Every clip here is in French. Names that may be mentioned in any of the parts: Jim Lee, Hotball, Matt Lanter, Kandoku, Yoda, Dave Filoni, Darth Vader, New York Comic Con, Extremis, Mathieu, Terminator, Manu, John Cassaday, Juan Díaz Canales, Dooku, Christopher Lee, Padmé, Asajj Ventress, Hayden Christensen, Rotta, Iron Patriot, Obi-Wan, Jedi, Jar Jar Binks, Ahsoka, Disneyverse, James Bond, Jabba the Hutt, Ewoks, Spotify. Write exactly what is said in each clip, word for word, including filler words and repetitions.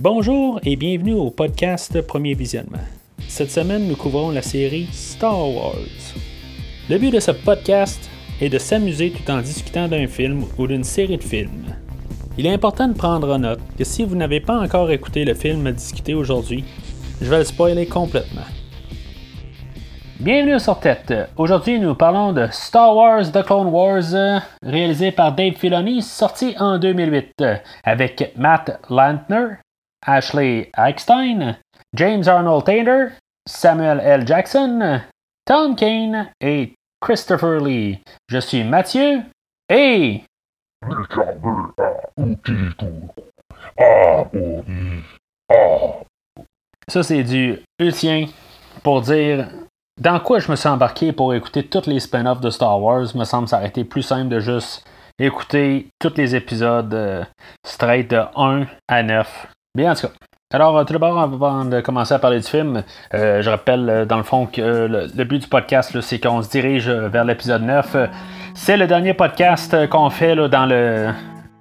Bonjour et bienvenue au podcast Premier Visionnement. Cette semaine, nous couvrons la série Star Wars. Le but de ce podcast est de s'amuser tout en discutant d'un film ou d'une série de films. Il est important de prendre en note que si vous n'avez pas encore écouté le film à discuter aujourd'hui, je vais le spoiler complètement. Bienvenue sur Tête. Aujourd'hui, nous parlons de Star Wars The Clone Wars, réalisé par Dave Filoni, sorti en deux mille huit, avec Matt Lanter, Ashley Eckstein, James Arnold Taylor, Samuel L. Jackson, Tom Kane et Christopher Lee. Je suis Mathieu et... Ça, c'est du hutien pour dire dans quoi je me suis embarqué pour écouter tous les spin-offs de Star Wars. Me semble s'arrêter plus simple de juste écouter tous les épisodes euh, straight de un à neuf. Bien, en tout cas. Alors, tout d'abord, avant de commencer à parler du film, euh, je rappelle, dans le fond, que euh, le, le but du podcast, là, c'est qu'on se dirige vers l'épisode neuf. C'est le dernier podcast qu'on fait là, dans le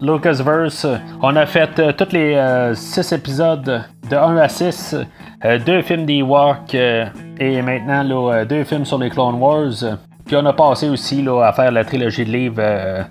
Lucasverse. On a fait euh, tous les euh, six épisodes de un à six, euh, deux films des Ewoks euh, et maintenant là, euh, deux films sur les Clone Wars. Puis on a passé aussi là, à faire la trilogie de livres euh,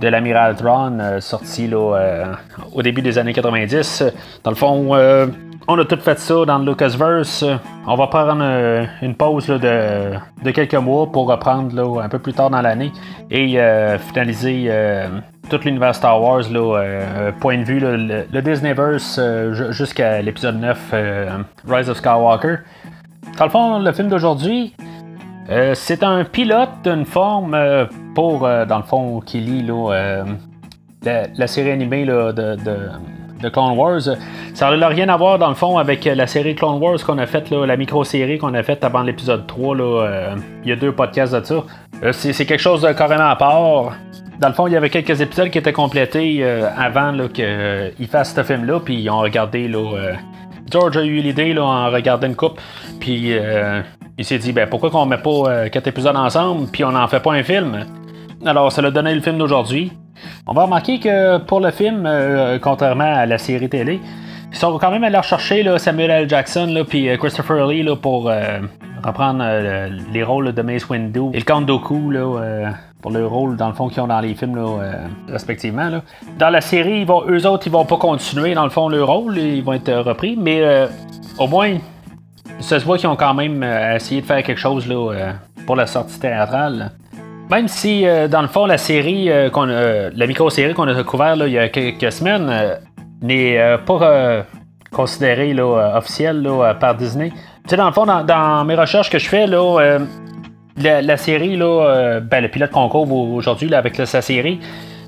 de l'amiral Thrawn, euh, sorti là, euh, au début des années quatre-vingt-dix. Dans le fond, euh, on a tout fait ça dans le Lucasverse. On va prendre euh, une pause là, de, de quelques mois pour reprendre là, un peu plus tard dans l'année et euh, finaliser euh, tout l'univers Star Wars, là, euh, point de vue, là, le, le Disneyverse euh, jusqu'à l'épisode neuf, euh, Rise of Skywalker. Dans le fond, le film d'aujourd'hui, Euh, c'est un pilote d'une forme euh, pour, euh, dans le fond, qui lie là, euh, la, la série animée là, de, de, de Clone Wars. Ça n'a rien à voir, dans le fond, avec la série Clone Wars qu'on a faite, la micro-série qu'on a faite avant l'épisode trois. Là, euh, il y a deux podcasts de ça. Euh, c'est, c'est quelque chose de carrément à part. Dans le fond, il y avait quelques épisodes qui étaient complétés euh, avant là, qu'ils euh, fassent ce film-là, puis ils ont regardé... Là, euh, George a eu l'idée là, en regardant une coupe, puis... Euh, il s'est dit, ben pourquoi qu'on met pas euh, quatre épisodes ensemble, puis on n'en fait pas un film? Alors, ça l'a donné le film d'aujourd'hui. On va remarquer que pour le film, euh, contrairement à la série télé, ils sont quand même allés rechercher là, Samuel L. Jackson puis Christopher Lee là, pour euh, reprendre euh, les rôles là, de Mace Windu et le Kandoku là, euh, pour le rôle, dans le fond, qu'ils ont dans les films, là, euh, respectivement. Là. Dans la série, ils vont, eux autres, ils vont pas continuer, dans le fond, leur rôle. Ils vont être repris, mais euh, au moins... Ça se voit qu'ils ont quand même euh, essayé de faire quelque chose là, euh, pour la sortie théâtrale. Même si, euh, dans le fond, la série, euh, qu'on, euh, la micro-série qu'on a couvert là, il y a quelques semaines euh, n'est euh, pas euh, considérée là, officielle là, par Disney. Tu sais, dans le fond, dans, dans mes recherches que je fais, là, euh, la, la série, là, euh, ben, le pilote qu'on couvre aujourd'hui là, avec là, sa série,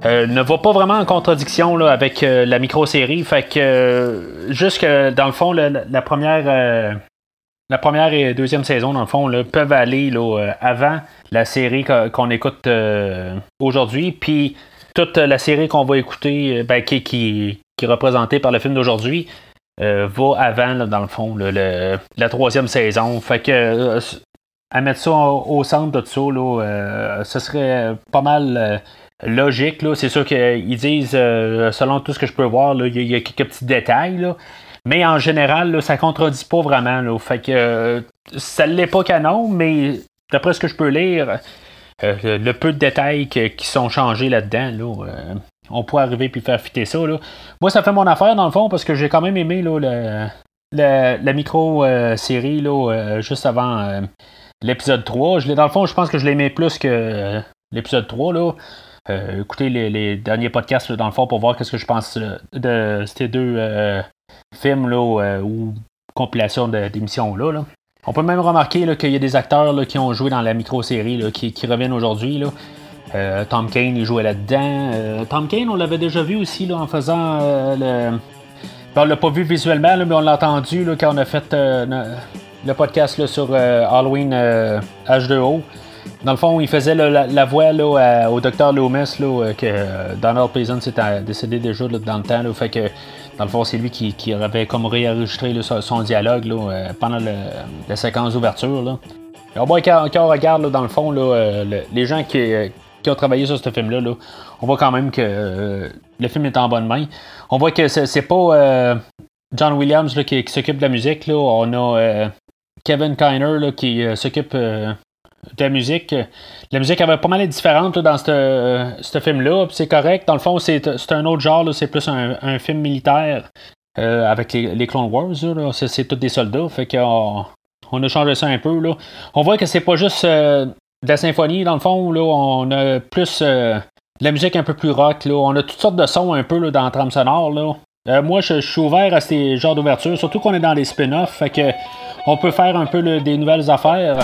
Euh, ne va pas vraiment en contradiction là, avec euh, la micro-série. Fait que, euh, juste que, dans le fond, la, la première... Euh, La première et deuxième saison, dans le fond, là, peuvent aller là, avant la série qu'on écoute euh, aujourd'hui. Puis toute la série qu'on va écouter, ben, qui, qui, qui est représentée par le film d'aujourd'hui, euh, va avant, là, dans le fond, là, le, la troisième saison. Fait que, euh, à mettre ça au, au centre de tout ça, là, euh, ce serait pas mal euh, logique. Là. C'est sûr qu'ils disent, euh, selon tout ce que je peux voir, il y, y a quelques petits détails, là. Mais en général, là, ça contredit pas vraiment. Là. Fait que euh, ça l'est pas canon, mais d'après ce que je peux lire, euh, le, le peu de détails que, qui sont changés là-dedans, là, euh, on pourrait arriver puis faire fitter ça. Là. Moi, ça fait mon affaire dans le fond parce que j'ai quand même aimé là, le, le, la micro-série là, euh, juste avant euh, l'épisode trois. Je l'ai, dans le fond, je pense que je l'aimais plus que euh, l'épisode trois. Là. Euh, écoutez les, les derniers podcasts là, dans le fond pour voir ce que je pense là, de ces deux euh, films là, euh, ou compilations de, d'émissions là, là. On peut même remarquer là, qu'il y a des acteurs là, qui ont joué dans la micro-série là, qui, qui reviennent aujourd'hui. Là. Euh, Tom Kane, il jouait là-dedans. Euh, Tom Kane, on l'avait déjà vu aussi là, en faisant euh, le... Ben, on l'a pas vu visuellement, là, mais on l'a entendu là, quand on a fait euh, le podcast là, sur euh, Halloween euh, H deux O. Dans le fond, il faisait là, la, la voix là, à, au docteur Loomis, là, que euh, Donald Pleasant s'était décédé déjà là, dans le temps. Là, fait que, dans le fond, c'est lui qui, qui avait comme réenregistré là, son dialogue là, pendant le, la séquence d'ouverture. Là. Alors, bon, quand, quand on regarde, là, dans le fond, là, le, les gens qui, qui ont travaillé sur ce film-là, là, on voit quand même que euh, le film est en bonne main. On voit que c'est, c'est pas... Euh, John Williams là, qui, qui s'occupe de la musique. Là. On a euh, Kevin Kiner là, qui euh, s'occupe euh, de la musique. La musique avait pas mal été différente là, dans ce euh, film-là. C'est correct. Dans le fond, c'est, c'est un autre genre. Là. C'est plus un, un film militaire euh, avec les, les Clone Wars. Là. C'est, c'est tous des soldats. Fait qu'on, on a changé ça un peu. Là. On voit que c'est pas juste euh, de la symphonie. Dans le fond, là, on a plus... Euh, de la musique un peu plus rock, là. On a toutes sortes de sons un peu là, dans la trame sonore. Là. Euh, moi, je, je suis ouvert à ces genres d'ouverture, surtout qu'on est dans les spin-offs, fait que on peut faire un peu là, des nouvelles affaires.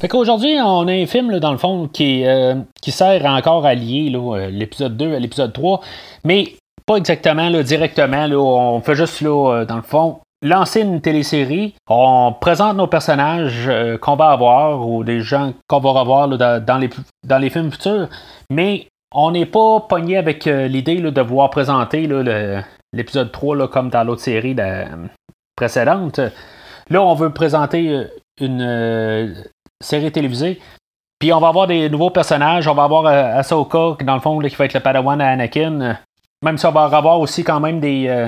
Fait qu'aujourd'hui, on a un film, là, dans le fond, qui, euh, qui sert encore à lier là, l'épisode deux à l'épisode trois, mais pas exactement, là, directement. Là, on fait juste, là, dans le fond, lancer une télésérie, on présente nos personnages euh, qu'on va avoir ou des gens qu'on va revoir là, dans, dans, les, dans les films futurs, mais on n'est pas pogné avec euh, l'idée là, de vouloir présenter là, le, l'épisode trois là, comme dans l'autre série la, précédente. Là, on veut présenter une euh, série télévisée, puis on va avoir des nouveaux personnages. On va avoir euh, Ahsoka, dans le fond, là, qui va être le Padawan à Anakin. Même si on va avoir aussi quand même des... Euh,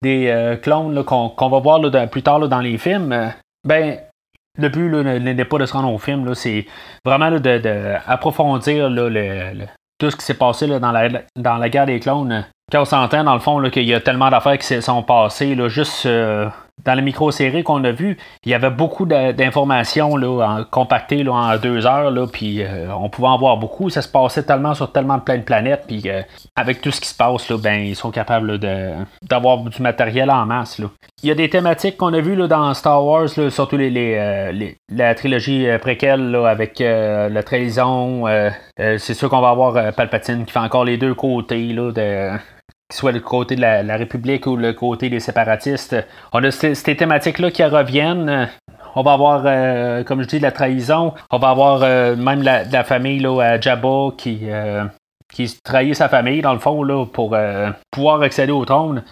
des euh, clones là, qu'on, qu'on va voir là, de, plus tard là, dans les films, euh, ben le but là, n'est pas de se rendre au film, là, c'est vraiment d'approfondir de, de le, le, tout ce qui s'est passé là, dans, la, dans la guerre des clones. Quand on s'entend, dans le fond, là, qu'il y a tellement d'affaires qui se sont passées, là, juste euh, dans la micro-série qu'on a vue, il y avait beaucoup de, d'informations là, en, compactées là, en deux heures, là, puis euh, on pouvait en voir beaucoup. Ça se passait tellement sur tellement de plein de planètes, puis euh, avec tout ce qui se passe, là, ben, ils sont capables là, de, d'avoir du matériel en masse. Là. Il y a des thématiques qu'on a vues là, dans Star Wars, là, surtout les, les, euh, les, la trilogie préquelle là, avec euh, la trahison. Euh, euh, c'est sûr qu'on va avoir euh, Palpatine qui fait encore les deux côtés là, de... que ce soit le côté de la, la République ou le côté des séparatistes. On a ces, ces thématiques-là qui reviennent. On va avoir, euh, comme je dis, de la trahison. On va avoir euh, même la, la famille là, à Jabba qui, euh, qui trahit sa famille, dans le fond, là, pour euh, pouvoir accéder au trône.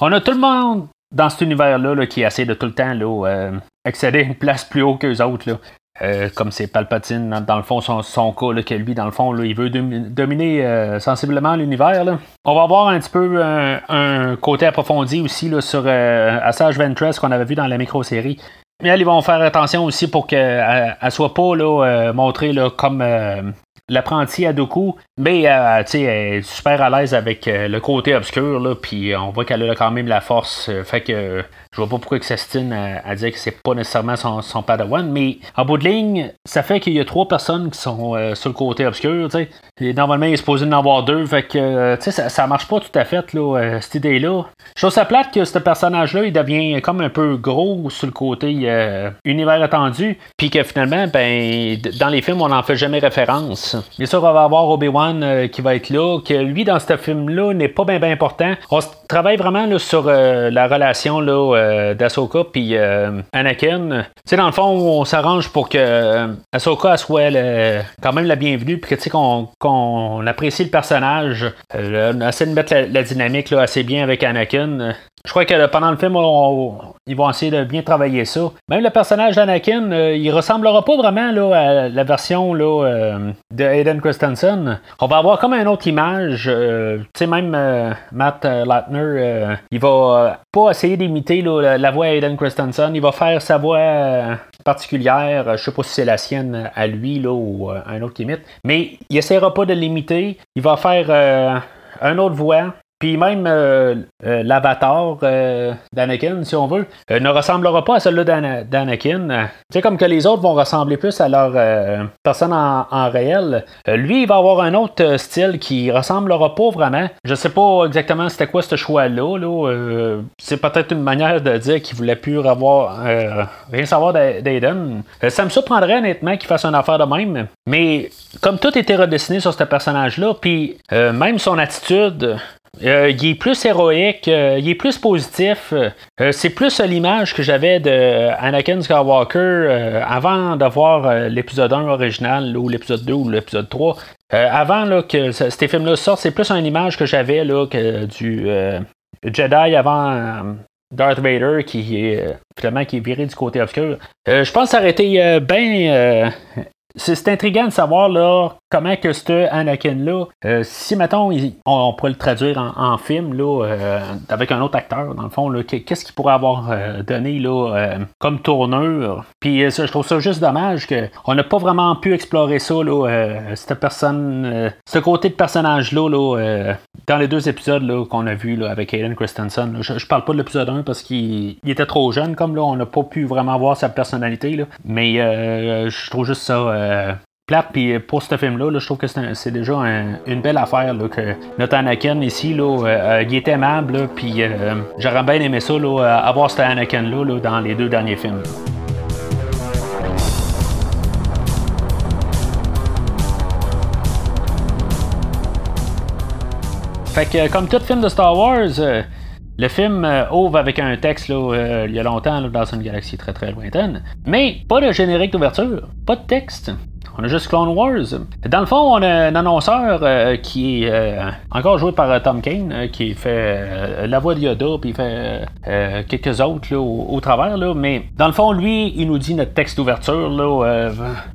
On a tout le monde dans cet univers-là là, qui essaie de tout le temps là, euh, accéder à une place plus haut qu'eux autres. Là. Euh, comme c'est Palpatine, dans, dans le fond, son, son cas, là, que lui, dans le fond, là, il veut dominer euh, sensiblement l'univers. Là. On va avoir un petit peu un, un côté approfondi aussi là, sur euh, Asajj Ventress qu'on avait vu dans la micro-série. Mais elles, ils vont faire attention aussi pour qu'elle ne soit pas là, euh, montrée là, comme euh, l'apprenti à Dooku. Mais euh, elle est super à l'aise avec euh, le côté obscur, puis on voit qu'elle a quand même la force. Euh, fait que euh, je vois pas pourquoi que ça se tient à, à dire que c'est pas nécessairement son, son padawan. Mais en bout de ligne, ça fait qu'il y a trois personnes qui sont euh, sur le côté obscur. T'sais. Et normalement, il est supposé en avoir deux. Fait que euh, ça, ça marche pas tout à fait, là, euh, cette idée-là. Je trouve ça plate que ce personnage-là, il devient comme un peu gros sur le côté euh, univers attendu. Puis que finalement, ben dans les films, on n'en fait jamais référence. Bien sûr, on va avoir Obi-Wan qui va être là, que lui dans ce film-là n'est pas bien ben important. On travaille vraiment là, sur euh, la relation là, euh, d'Ahsoka puis euh, Anakin. T'sais, dans le fond, on s'arrange pour que euh, Ahsoka soit le, quand même la bienvenue, puis que qu'on, qu'on apprécie le personnage. Euh, on essaie de mettre la, la dynamique là, assez bien avec Anakin. Je crois que là, pendant le film, on, on, ils vont essayer de bien travailler ça. Même le personnage d'Anakin, euh, il ressemblera pas vraiment là, à la version là, euh, de Hayden Christensen. On va avoir comme une autre image. Euh, tu sais, même euh, Matt Lanter, euh, il va euh, pas essayer d'imiter là, la, la voix d'Hayden Christensen. Il va faire sa voix euh, particulière. Je sais pas si c'est la sienne à lui là, ou euh, un autre qui imite. Mais il essaiera pas de l'imiter. Il va faire euh, une autre voix. Puis même euh, euh, l'avatar euh, d'Anakin, si on veut, euh, ne ressemblera pas à celui-là d'Ana- d'Anakin. C'est comme que les autres vont ressembler plus à leur euh, personne en, en réel. Euh, lui, il va avoir un autre euh, style qui ressemblera pas vraiment. Je sais pas exactement c'était quoi ce choix-là. Là. Euh, c'est peut-être une manière de dire qu'il voulait plus avoir euh, rien savoir d'Aiden. Euh, ça me surprendrait honnêtement qu'il fasse une affaire de même. Mais comme tout était redessiné sur ce personnage-là, puis euh, même son attitude... Euh, il est plus héroïque, euh, il est plus positif. Euh, c'est plus euh, l'image que j'avais d'Anakin Skywalker euh, avant de voir euh, l'épisode un original, ou l'épisode deux, ou l'épisode trois. Euh, avant là, que c- ces films-là sortent, c'est plus une image que j'avais là, que, du euh, Jedi avant... Euh, Darth Vader qui est euh, finalement qui est viré du côté obscur. Euh, je pense que ça aurait été euh, bien euh, C'est, c'est intriguant de savoir là, comment que ce Anakin-là, euh, si, mettons, il, on, on pourrait le traduire en, en film là, euh, avec un autre acteur, dans le fond, là, qu'est-ce qu'il pourrait avoir euh, donné là, euh, comme tournure. Puis euh, je trouve ça juste dommage qu'on n'a pas vraiment pu explorer ça, là, euh, cette personne, euh, ce côté de personnage-là, là, euh, dans les deux épisodes là, qu'on a vus avec Hayden Christensen. Là. Je, je parle pas de l'épisode un parce qu'il il était trop jeune, comme là, on n'a pas pu vraiment voir sa personnalité, là. Mais euh, je trouve juste ça... Euh, Euh, plate, puis pour ce film-là, là, je trouve que c'est, un, c'est déjà un, une belle affaire, là, que notre Anakin ici, là, euh, il est aimable, puis euh, j'aurais bien aimé ça, là, avoir cet Anakin-là là, dans les deux derniers films. Là. Fait que, comme tout film de Star Wars, euh, le film euh, ouvre avec un texte là, euh, il y a longtemps, là, dans une galaxie très très lointaine. Mais pas de générique d'ouverture, pas de texte. On a juste Clone Wars. Dans le fond, on a un annonceur euh, qui est euh, encore joué par euh, Tom Kane, euh, qui fait euh, la voix de Yoda, puis il fait euh, quelques autres là, au, au travers. Là, mais dans le fond, lui, il nous dit notre texte d'ouverture. Là, euh,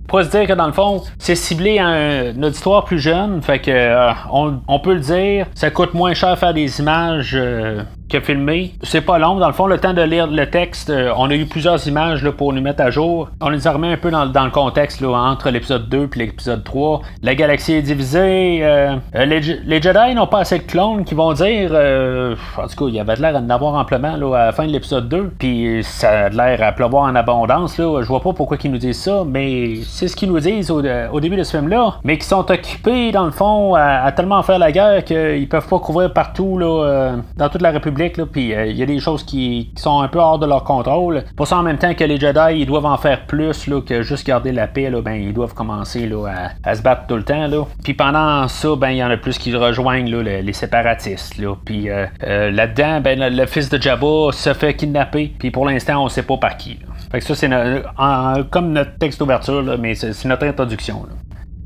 pour se dire que dans le fond, c'est ciblé à un auditoire plus jeune. Fait que euh, on, on peut le dire, ça coûte moins cher faire des images euh, que filmer. C'est pas long. Dans le fond, le temps de lire le texte, euh, on a eu plusieurs images là, pour nous mettre à jour. On les a remis un peu dans, dans le contexte là, entre les l'épisode deux puis l'épisode trois, la galaxie est divisée, euh, les, les Jedi n'ont pas assez de clones qui vont dire, euh, en tout cas, il y avait de l'air à en avoir amplement là, à la fin de l'épisode deux, puis ça a de l'air à pleuvoir en abondance, là, je vois pas pourquoi ils nous disent ça, mais c'est ce qu'ils nous disent au, au début de ce film-là, mais qui sont occupés, dans le fond, à, à tellement faire la guerre qu'ils peuvent pas couvrir partout, là, euh, dans toute la République, là, puis il euh, y a des choses qui, qui sont un peu hors de leur contrôle, pour ça en même temps que les Jedi, ils doivent en faire plus là, que juste garder la paix, là, ben, ils doivent commencer là, à, à se battre tout le temps là. Puis pendant ça, ben il y en a plus qui rejoignent là, les, les séparatistes là. Puis euh, euh, là-dedans, ben le, le fils de Jabba se fait kidnapper. Puis pour l'instant, on sait pas par qui. Là. Fait que ça c'est no- en, comme notre texte d'ouverture là, mais c'est, c'est notre introduction. Là.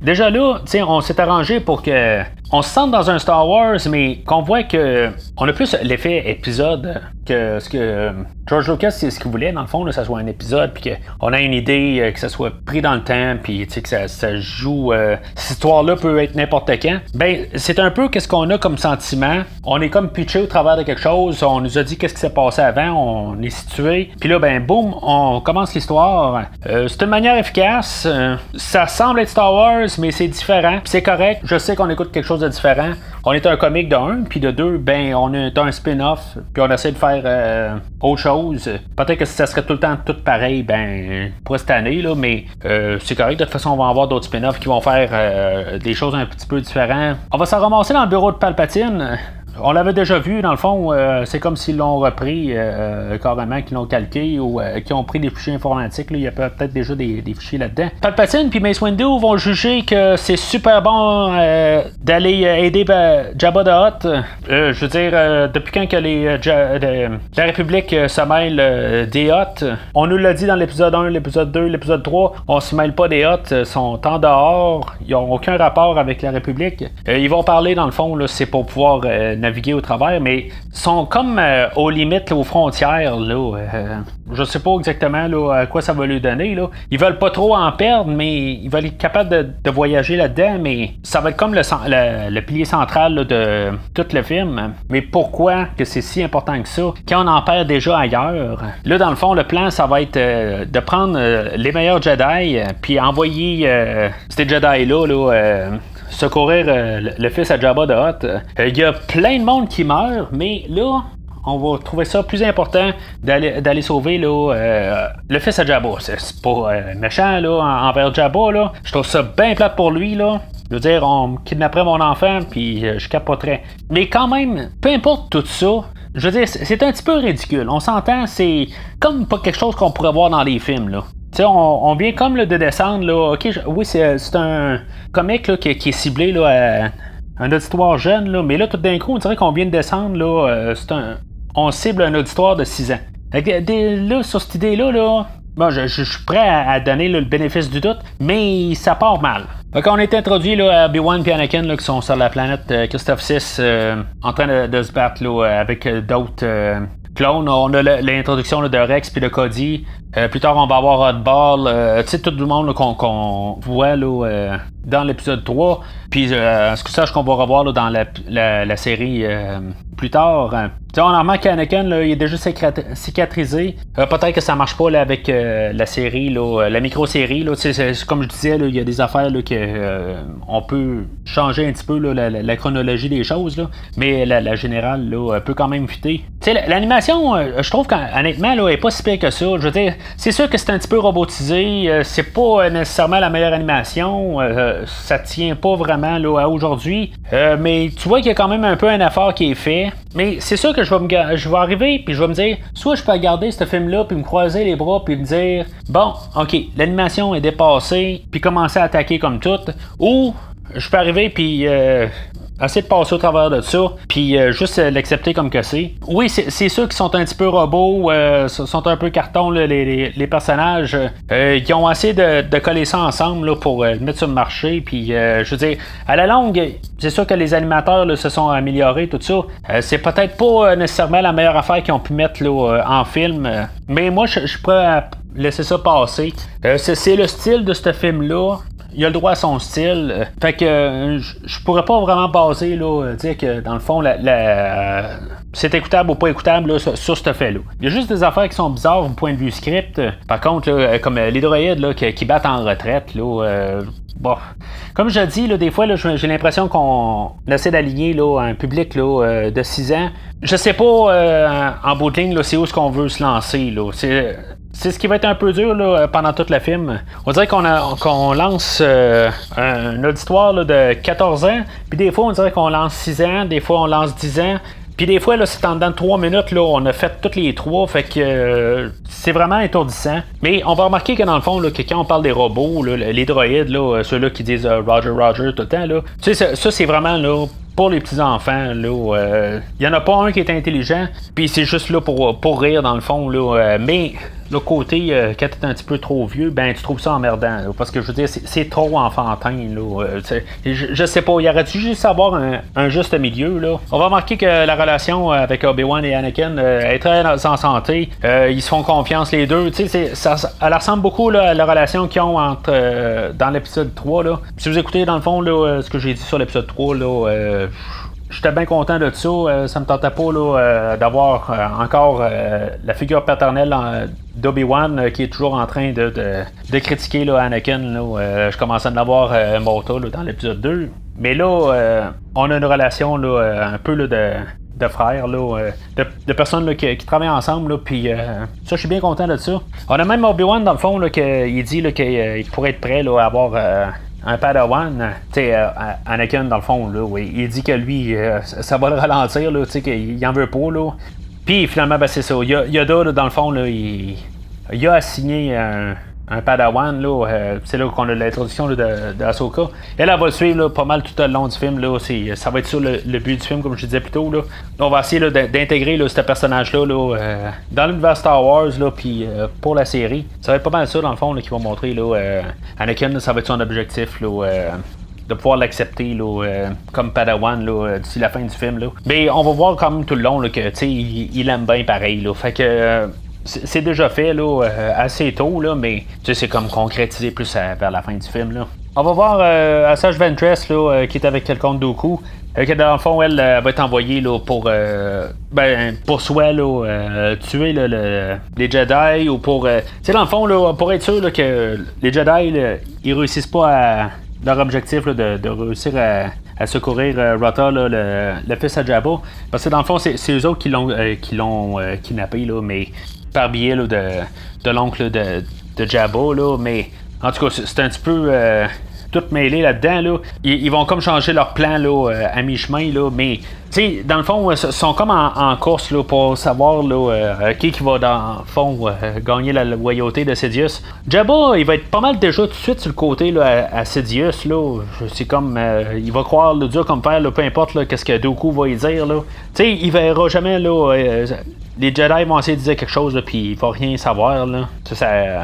Déjà là, t'sais, on s'est arrangé pour que on se sente dans un Star Wars, mais qu'on voit que on a plus l'effet épisode que ce que George Lucas, c'est ce qu'il voulait dans le fond, là, ça soit un épisode, puis qu'on a une idée, que ça soit pris dans le temps, puis que ça, ça joue. Euh, cette histoire-là peut être n'importe quand. Ben, c'est un peu qu'est-ce qu'on a comme sentiment. On est comme pitché au travers de quelque chose. On nous a dit qu'est-ce qui s'est passé avant. On est situé. Puis là, ben, boum, on commence l'histoire. Euh, c'est une manière efficace. Euh, ça semble être Star Wars. Mais c'est différent, pis c'est correct. Je sais qu'on écoute quelque chose de différent. On est un comique de un, puis de deux, ben on est un spin-off, puis on essaie de faire euh, autre chose. Peut-être que si ça serait tout le temps tout pareil, ben pas cette année là, mais euh, c'est correct. De toute façon, on va avoir d'autres spin-offs qui vont faire euh, des choses un petit peu différentes. On va s'en ramasser dans le bureau de Palpatine. On l'avait déjà vu, dans le fond, euh, c'est comme s'ils l'ont repris, euh, carrément, qu'ils l'ont calqué ou euh, qu'ils ont pris des fichiers informatiques. Là. Il y a peut-être déjà des, des fichiers là-dedans. Palpatine puis Mace Windu vont juger que c'est super bon euh, d'aller aider ben, Jabba the Hutt. Euh, je veux dire, euh, depuis quand que les, euh, ja, de, la République euh, se mêle euh, des Hutt, on nous l'a dit dans l'épisode un, l'épisode deux, l'épisode trois, on se mêle pas des Hutt, ils sont en dehors, ils n'ont aucun rapport avec la République. Euh, ils vont parler, dans le fond, là, c'est pour pouvoir... Euh, naviguer au travers, mais sont comme euh, aux limites, là, aux frontières. Là, euh, je sais pas exactement là, à quoi ça va lui donner. Là. Ils veulent pas trop en perdre, mais ils veulent être capables de, de voyager là-dedans, mais ça va être comme le, le, le pilier central là, de tout le film. Mais pourquoi que c'est si important que ça? Quand on en perd déjà ailleurs, là, dans le fond, le plan, ça va être euh, de prendre euh, les meilleurs Jedi, puis envoyer euh, ces Jedi-là, là, euh, secourir euh, le, le fils à Jabba the Hutt. Il euh, y a plein de monde qui meurt, mais là, on va trouver ça plus important d'aller, d'aller sauver là, euh, le fils à Jabba. C'est, c'est pas euh, méchant là, envers Jabba. Là. Je trouve ça bien plate pour lui. Là. Je veux dire, on me kidnapperait mon enfant, puis euh, je capoterais. Mais quand même, peu importe tout ça, je veux dire, c'est, c'est un petit peu ridicule. On s'entend, c'est comme pas quelque chose qu'on pourrait voir dans les films. Là. T'sais, on, on vient comme là, de descendre, là, ok, je, oui, c'est, c'est un comic là, qui, qui est ciblé là, à un auditoire jeune, là, mais là, tout d'un coup, on dirait qu'on vient de descendre, là, euh, c'est un, on cible un auditoire de six ans. Des, des, là, sur cette idée-là, là, bon, je, je, je suis prêt à, à donner là, le bénéfice du doute, mais ça part mal. Donc, on est introduit là, à Obi-Wan et Anakin là, qui sont sur la planète euh, Christophe six, euh, en train de, de se battre là, avec d'autres... Euh, clones. On a l'introduction de Rex puis de Cody. Euh, plus tard, on va avoir Hotball. Euh, tu sais, tout le monde là, qu'on, qu'on voit là, euh, dans l'épisode trois. Puis, euh, ce que sache qu'on va revoir là, dans la, la, la série euh, plus tard. Hein. Tu sais, on en remarque qu'Anakin, là, il est déjà cicatrisé. Euh, peut-être que ça marche pas là, avec euh, la série, là, la micro-série. Là, c'est, c'est, comme je disais, il y a des affaires là, que euh, on peut changer un petit peu là, la, la chronologie des choses. Là. Mais la, la générale là, peut quand même fuiter. Tu sais, l'animation, euh, je trouve qu'honnêtement, elle est pas si pire que ça. Je veux dire, c'est sûr que c'est un petit peu robotisé, euh, c'est pas nécessairement la meilleure animation, euh, ça tient pas vraiment là, à aujourd'hui, euh, mais tu vois qu'il y a quand même un peu un effort qui est fait. Mais c'est sûr que je vais, me, je vais arriver puis je vais me dire, soit je peux regarder ce film-là puis me croiser les bras puis me dire, bon, ok, l'animation est dépassée puis commencer à attaquer comme tout, ou je peux arriver puis... Euh, essayer de passer au travers de ça, puis euh, juste euh, l'accepter comme que c'est. Oui, c'est, c'est sûr qu'ils sont un petit peu robots, euh, sont un peu cartons, là, les, les, les personnages. Euh, ils ont essayé de, de coller ça ensemble là, pour le euh, mettre sur le marché, puis euh, je veux dire, à la longue, c'est sûr que les animateurs là, se sont améliorés, tout ça. Euh, c'est peut-être pas euh, nécessairement la meilleure affaire qu'ils ont pu mettre là, euh, en film, euh, mais moi, je suis prêt à laisser ça passer. Euh, c'est, c'est le style de ce film-là. Il a le droit à son style. Fait que euh, je pourrais pas vraiment baser, là, dire que dans le fond, la, la, euh, c'est écoutable ou pas écoutable là, sur, sur ce fait-là. Il y a juste des affaires qui sont bizarres du point de vue script. Par contre, là, comme les droïdes là, qui, qui battent en retraite, là, euh, bon. Comme je dis, là, des fois, là, j'ai l'impression qu'on essaie d'aligner là, un public là, euh, de six ans. Je sais pas, euh, en bout de ligne, là, c'est où est-ce qu'on veut se lancer. Là. C'est... C'est ce qui va être un peu dur là, pendant tout le film. On dirait qu'on, a, qu'on lance euh, un, une auditoire là, de quatorze ans, puis des fois on dirait qu'on lance six ans, des fois on lance dix ans, puis des fois là, c'est en dedans de trois minutes, là, on a fait toutes les trois, fait que euh, c'est vraiment étourdissant. Mais on va remarquer que dans le fond, là, que quand on parle des robots, là, les droïdes, là, ceux-là qui disent euh, Roger Roger tout le temps, là, tu sais, ça, ça c'est vraiment là. Pour les petits-enfants, il euh, y en a pas un qui est intelligent, puis c'est juste là pour, pour rire dans le fond. Là, euh, mais le côté, euh, quand t'es un petit peu trop vieux, ben tu trouves ça emmerdant. Là, parce que je veux dire, c'est, c'est trop enfantin. Là, euh, je, je sais pas, il aurait dû juste avoir un, un juste milieu. Là. On va remarquer que la relation avec Obi-Wan et Anakin euh, est très en santé. Euh, ils se font confiance les deux. C'est, ça, elle ressemble beaucoup là, à la relation qu'ils ont entre euh, dans l'épisode trois. Là. Si vous écoutez dans le fond là, ce que j'ai dit sur l'épisode trois, là, euh, j'étais bien content de ça, euh, ça me tentait pas là, euh, d'avoir euh, encore euh, la figure paternelle euh, d'Obi-Wan euh, qui est toujours en train de, de, de critiquer là, Anakin. Là, euh, je commençais à en avoir euh, Mota là, dans l'épisode deux. Mais là, euh, on a une relation là, un peu là, de... de frères, là, euh, de, de personnes là, qui, qui travaillent ensemble, là, puis euh, ça, je suis bien content de ça. On a même Obi-Wan, dans le fond, là, qu'il dit là, qu'il pourrait être prêt là, à avoir euh, un Padawan. Tu sais, euh, Anakin, dans le fond, là, oui, il dit que lui, euh, ça va le ralentir, là, tu sais, qu'il en veut pas, là. Puis finalement, ben, c'est ça. Yoda, là, dans le fond, là, il, il a assigné un... un Padawan, là, euh, c'est là qu'on a l'introduction là, de, de Ahsoka. Elle, elle va le suivre là, pas mal tout au long du film. Là, c'est, ça va être ça le, le but du film, comme je disais plus tôt. Là. On va essayer là, d'intégrer là, ce personnage-là là, euh, dans l'univers Star Wars, puis euh, pour la série. Ça va être pas mal ça, dans le fond, là, qu'ils vont montrer. Là, euh, Anakin, là, ça va être son objectif. Là, euh, de pouvoir l'accepter là, euh, comme Padawan là, d'ici la fin du film. Là. Mais on va voir quand même tout le long là, que il, il aime bien pareil. Là, fait que... Euh, c'est déjà fait là, euh, assez tôt, là, mais c'est comme concrétisé plus à, vers la fin du film. Là. On va voir euh, Asajj Ventress là, euh, qui est avec quelqu'un de Dooku. Euh, que dans le fond, elle, elle va être envoyée là, pour, euh, ben, pour soit là, euh, tuer là, le, les Jedi ou pour. Euh, dans le fond, là, pour être sûr là, que les Jedi là, ils réussissent pas à leur objectif là, de, de réussir à. à secourir euh, Rotta, là, le, le fils à Jabba. Parce que dans le fond, c'est, c'est eux autres qui l'ont, euh, qui l'ont euh, kidnappé, là, mais par biais là, de, de l'oncle de, de Jabba. Là, mais en tout cas, c'est, c'est un petit peu euh, tout mêlé là-dedans. Là. Ils, ils vont comme changer leur plan là, à mi-chemin, là, mais t'sais, dans le fond, ils sont comme en, en course là, pour savoir là, euh, qui, qui va dans le fond euh, gagner la loyauté de Sidious. Jabba, il va être pas mal déjà tout de suite sur le côté là, à, à Sidious. Là. C'est comme, euh, il va croire le dur comme faire, là, peu importe là, qu'est-ce que Dooku va y dire. Là. T'sais, il verra jamais, là, euh, les Jedi vont essayer de dire quelque chose, puis il va rien savoir. Là. Ça, ça, euh,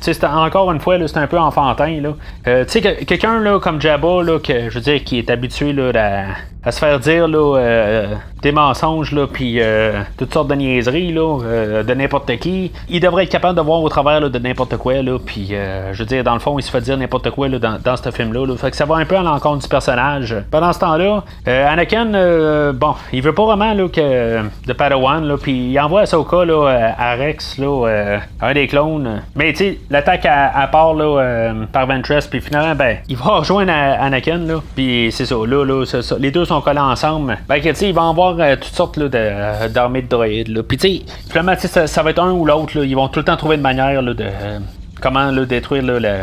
c'est, encore une fois, là, c'est un peu enfantin. Là. Euh, t'sais, que, quelqu'un là, comme Jabba, là, que, je veux dire, qui est habitué là, à... à se faire dire là, euh, des mensonges, là, puis euh, toutes sortes de niaiseries, là, euh, de n'importe qui. Il devrait être capable de voir au travers là, de n'importe quoi, là, puis euh, je veux dire, dans le fond, il se fait dire n'importe quoi là, dans, dans ce film-là. Là. Fait que ça va un peu à l'encontre du personnage. Pendant ce temps-là, euh, Anakin, euh, bon, il veut pas vraiment là, que euh, de Padawan, là, puis il envoie Ahsoka là, à Rex, là, euh, un des clones. Mais tu sais, l'attaque à, à part là, euh, par Ventress, puis finalement, ben, il va rejoindre Anakin, là, puis c'est ça, là, là, c'est ça. Les deux sont collés ensemble. Ben, tu sais, il va en voir euh, toutes sortes là, de, euh, d'armées de droïdes, là. Puis tu sais, finalement, t'sais, ça, ça va être un ou l'autre, là. Ils vont tout le temps trouver une manière là, de euh, comment là, détruire là, la,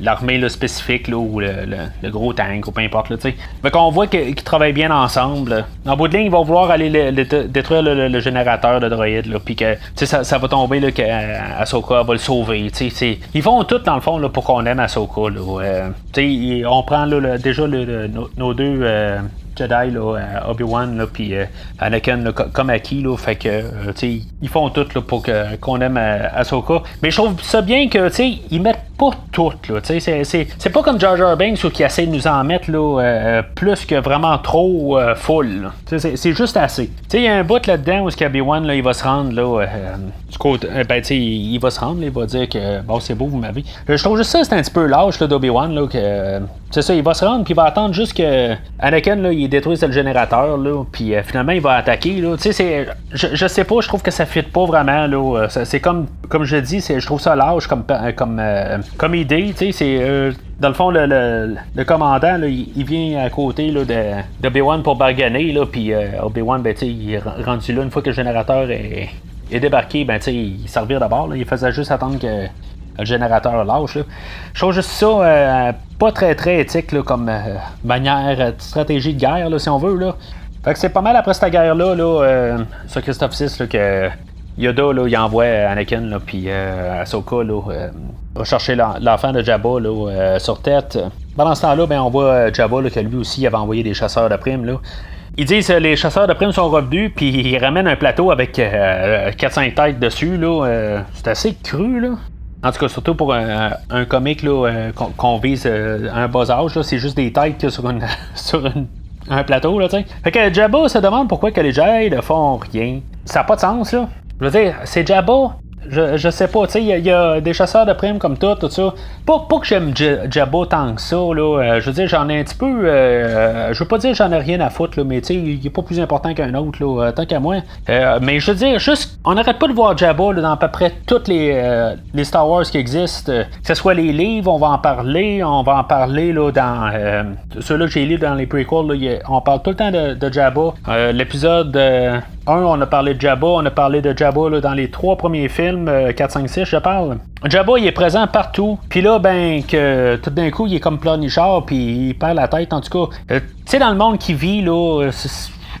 l'armée là, spécifique là, ou le, le, le gros tank ou peu importe. Là, fait qu'on voit que, qu'ils travaillent bien ensemble. En bout de ligne, ils vont vouloir aller le, le, détruire le, le, le générateur de droïdes. Puis que ça, ça va tomber là, qu'Ahsoka va le sauver. T'sais, t'sais. Ils font tout dans le fond là, pour qu'on aime Ahsoka. Là, euh, t'sais, on prend là, le, déjà le, le, nos, nos deux. Euh, Jedi, là, Obi-Wan, puis euh, Anakin, là, comme acquis, là, fait que, euh, t'sais, ils font tout là, pour que, qu'on aime Ahsoka. Mais je trouve ça bien que, t'sais, ils mettent pas tout, là, t'sais, c'est, c'est, c'est pas comme Jar Jar Binks qui essaie de nous en mettre, là, euh, plus que vraiment trop euh, full, c'est, c'est juste assez. T'sais, il y a un bout là-dedans où Obi-Wan, là, il va se rendre, là, euh, du côté, euh, ben, t'sais, il va se rendre, là, il va dire que, bon, c'est beau, vous m'avez. Je trouve juste ça, c'est un petit peu lâche, là, d'Obi-Wan, là, que, euh, c'est ça, il va se rendre, puis il va attendre juste que Anakin, là, il il détruit le générateur, là, puis euh, finalement il va attaquer, là, tu sais, c'est, je, je sais pas, je trouve que ça fit pas vraiment, là, c'est, c'est comme, comme je dis, c'est, je trouve ça lâche comme, comme, euh, comme idée, tu sais, c'est, euh, dans le fond, le, le, le commandant, là, il, il vient à côté, là, de Obi-Wan pour bargainer, là, puis euh, Obi-Wan, ben, tu sais, il est rendu là, une fois que le générateur est, est débarqué, ben, tu sais, il servir d'abord, là, il faisait juste attendre que le générateur lâche, là. Je trouve juste ça euh, pas très très éthique là, comme euh, manière euh, stratégie de guerre là, si on veut là. Fait que c'est pas mal après cette guerre là, là euh, sur Christophe six là, que Yoda là, il envoie Anakin là, puis euh, Ahsoka là, euh, rechercher l'enfant de Jabba là, euh, sur tête. Pendant ce temps-là, ben on voit Jabba là, que lui aussi avait envoyé des chasseurs de primes là. Ils disent que les chasseurs de primes sont revenus, puis ils ramènent un plateau avec euh, quatre cinq têtes dessus là. Euh, c'est assez cru là. En tout cas, surtout pour un, un comic là, euh, qu'on, qu'on vise euh, à un bas âge, là, c'est juste des têtes là, sur, une, sur une, un plateau. Là, t'sais. Fait que Jabba se demande pourquoi que les Jedi ne font rien. Ça n'a pas de sens. Là. Je veux dire, c'est Jabba. Je, je sais pas, tu sais, il y, y a des chasseurs de primes comme tout, tout ça. Pas, pas que j'aime J- Jabba tant que ça, là. Euh, je veux dire, j'en ai un petit peu. Euh, je veux pas dire que j'en ai rien à foutre, là, mais tu sais, il est pas plus important qu'un autre, là, tant qu'à moi. Euh, mais je veux dire, juste, on n'arrête pas de voir Jabba là, dans à peu près toutes les, euh, les Star Wars qui existent. Euh, que ce soit les livres, on va en parler, on va en parler, là, dans. Euh, ceux-là que j'ai lu dans les prequels, là, y a, on parle tout le temps de, de Jabba. Euh, l'épisode. Euh, Un, on a parlé de Jabba, on a parlé de Jabba là, dans les trois premiers films, euh, quatre, cinq, six, je parle. Jabba, il est présent partout. Puis là, ben, que tout d'un coup, il est comme pleurnichard, puis il perd la tête, en tout cas. Euh, tu sais, dans le monde qui vit, là,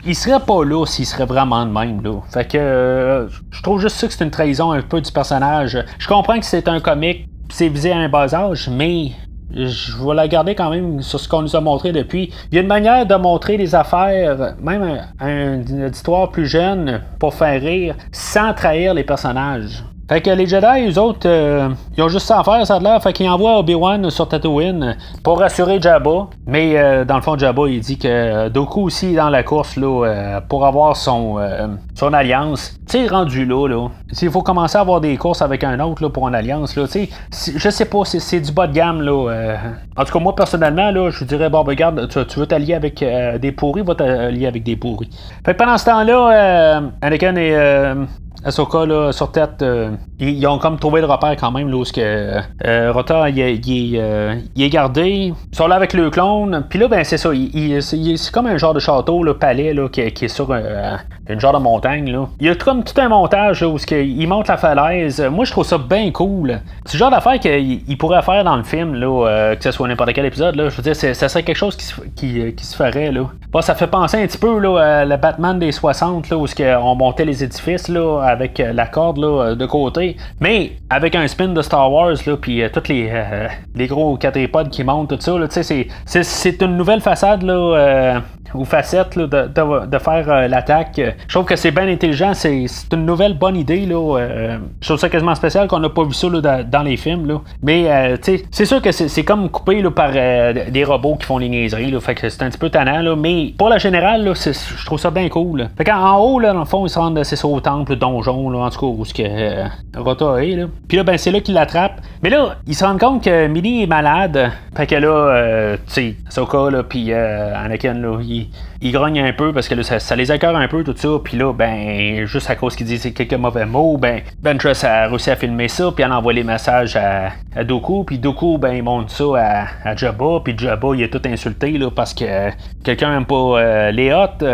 il serait pas là s'il serait vraiment de même, là. Fait que, euh, je trouve juste ça que c'est une trahison un peu du personnage. Je comprends que c'est un comique, c'est visé à un bas âge, mais je vais la garder quand même sur ce qu'on nous a montré depuis. Il y a une manière de montrer des affaires, même à une auditoire plus jeune, pour faire rire, sans trahir les personnages. Fait que les Jedi, eux autres, euh, ils ont juste ça à faire, ça a l'air. Fait qu'ils envoient Obi-Wan sur Tatooine pour rassurer Jabba. Mais euh, dans le fond, Jabba, il dit que euh, Dooku aussi est dans la course là, euh, pour avoir son, euh, son alliance. Tu sais, rendu là, là. Il faut commencer à avoir des courses avec un autre là, pour une alliance. Là, tu sais, je sais pas, c'est, c'est du bas de gamme. Là, euh. En tout cas, moi, personnellement, là, je dirais, bon, regarde, tu, tu veux t'allier avec euh, des pourris, va t'allier avec des pourris. Fait que pendant ce temps-là, euh, Anakin et Euh, Ahsoka, là, sur tête, euh, ils, ils ont comme trouvé le repère quand même, là, où que, euh, Rotta, il, il, euh, il est gardé, ils sont là avec le clone, puis là, ben, c'est ça, il, il, c'est, c'est comme un genre de château, là, palais, là, qui, qui est sur euh, une genre de montagne, là. Il y a comme tout un montage, là, où il monte la falaise, moi, je trouve ça bien cool. C'est le genre d'affaire qu'il pourrait faire dans le film, là, euh, que ce soit n'importe quel épisode, là, je veux dire, c'est, ça serait quelque chose qui, qui, qui se ferait, là. Bon, ça fait penser un petit peu, là, à le Batman des soixante, là, où on montait les édifices, là, avec la corde là, de côté. parler. Mais avec un spin de Star Wars, puis euh, tous les, euh, les gros quadripodes qui montent, tout ça, là, c'est, c'est, c'est une nouvelle façade là, euh, ou facette là, de, de, de faire euh, l'attaque. Je trouve que c'est bien intelligent, c'est, c'est une nouvelle bonne idée. Là, euh, je trouve ça quasiment spécial qu'on n'a pas vu ça là, dans, dans les films. Là. Mais euh, c'est sûr que c'est, c'est comme coupé là, par euh, des robots qui font les niaiseries. Là, fait que c'est un petit peu tannant, là, mais pour la générale, là, c'est, je trouve ça bien cool. Là. Fait qu'en haut, là, dans le fond, ils se rendent c'est ça, au temple, donjon, là, en tout cas, où ce que euh, Rotta est. Là. Puis là, ben, c'est là qu'il l'attrape. Mais là, ils se rendent compte que Millie est malade. Fait que là, euh, tu sais, Ahsoka, là, puis euh, Anakin, là, il, il grogne un peu parce que là, ça, ça les écoeure un peu, tout ça. Puis là, ben, juste à cause qu'ils disent quelques mauvais mots, ben, Ventress a réussi à filmer ça, puis elle envoie les messages à, à Dooku. Puis Dooku, ben, il montre ça à, à Jabba. Puis Jabba, il a tout insulté, là, parce que euh, quelqu'un n'aime pas euh, les Hutt.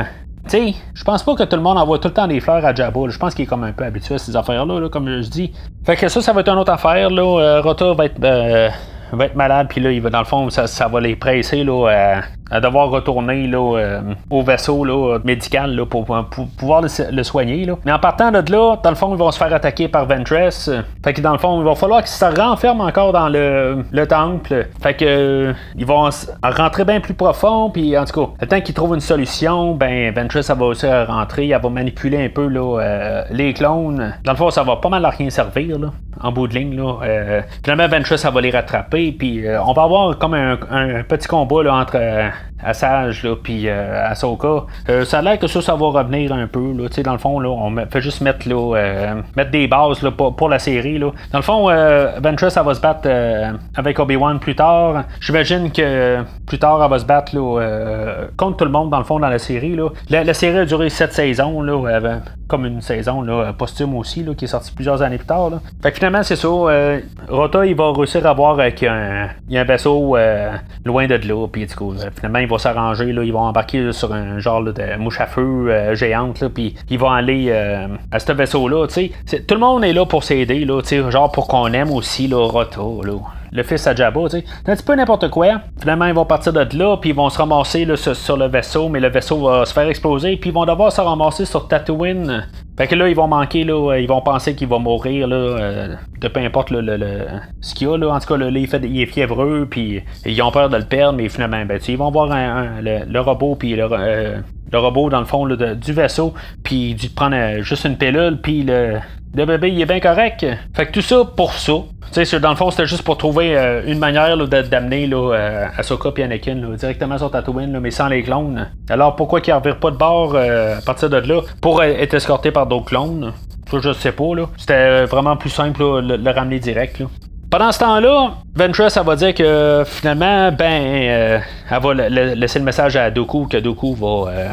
Tu sais, je pense pas que tout le monde envoie tout le temps des fleurs à Jabba. Je pense qu'il est comme un peu habitué à ces affaires-là, là, comme je dis. Fait que ça, ça va être une autre affaire. Là. Euh, Rotta va être, euh, va être malade, puis là, il va, dans le fond, ça, ça va les presser là, à, à devoir retourner là, euh, au vaisseau là, médical là, pour, pour pouvoir le, le soigner. Là. Mais en partant de là, dans le fond, ils vont se faire attaquer par Ventress. Fait que dans le fond, il va falloir qu'ils se renferment encore dans le, le temple. Fait que euh, ils vont rentrer bien plus profond, puis en tout cas, le temps qu'ils trouvent une solution, ben Ventress, elle va aussi rentrer, elle va manipuler un peu là, euh, les clones. Dans le fond, ça va pas mal à rien servir, là, en bout de ligne. Là. Euh, finalement, Ventress, elle va les rattraper, puis euh, on va avoir comme un, un petit combat là, entre euh, Asajj puis euh, Ahsoka. Euh, ça a l'air que ça, ça va revenir un peu. Là. Dans le fond, là, on fait juste mettre, là, euh, mettre des bases là, pour, pour la série. Là. Dans le fond, euh, Ventress, elle va se battre euh, avec Obi-Wan plus tard. J'imagine que plus tard, elle va se battre là, euh, contre tout le monde, dans le fond, dans la série. Là. La, la série a duré sept saisons, là, euh, comme une saison là, posthume aussi, là, qui est sortie plusieurs années plus tard. Là. Fait que finalement, c'est ça. Euh, Rotta, il va réussir à voir euh, qu'il y a un, il y a un vaisseau euh, loin de là. Puis du coup, euh, finalement, il va s'arranger. Là, ils vont embarquer là, sur un genre là, de mouche à feu euh, géante. Puis ils vont aller euh, à ce vaisseau-là. T'sais. C'est, tout le monde est là pour s'aider. Là, genre pour qu'on aime aussi là, Rotta. Là. Le fils à Jabba, tu sais. C'est un petit peu n'importe quoi. Finalement, ils vont partir de là, puis ils vont se ramasser là, sur, sur le vaisseau, mais le vaisseau va se faire exploser, puis ils vont devoir se ramasser sur Tatooine. Fait que là, ils vont manquer, là, ils vont penser qu'il va mourir, là, euh, de peu importe là, le, le, ce qu'il y a, là. En tout cas, là, il, fait, il est fiévreux, puis ils ont peur de le perdre, mais finalement, ben, tu sais, ils vont voir un, un, le, le robot, puis le. Euh, le robot dans le fond là, de, du vaisseau, puis il prend euh, juste une pilule, puis le, le bébé il est bien correct. Fait que tout ça pour ça. Tu sais, dans le fond, c'était juste pour trouver euh, une manière là, de, d'amener là, euh, Ahsoka et Anakin là, directement sur Tatooine, là, mais sans les clones. Alors pourquoi qu'ils ne revirent pas de bord euh, à partir de là pour euh, être escortés par d'autres clones? Ça, je sais pas. Là. C'était vraiment plus simple là, le, le ramener direct. Là. Pendant ce temps-là, Ventress, elle va dire que finalement, ben, euh, elle va le, le, laisser le message à Dooku, que Dooku va euh,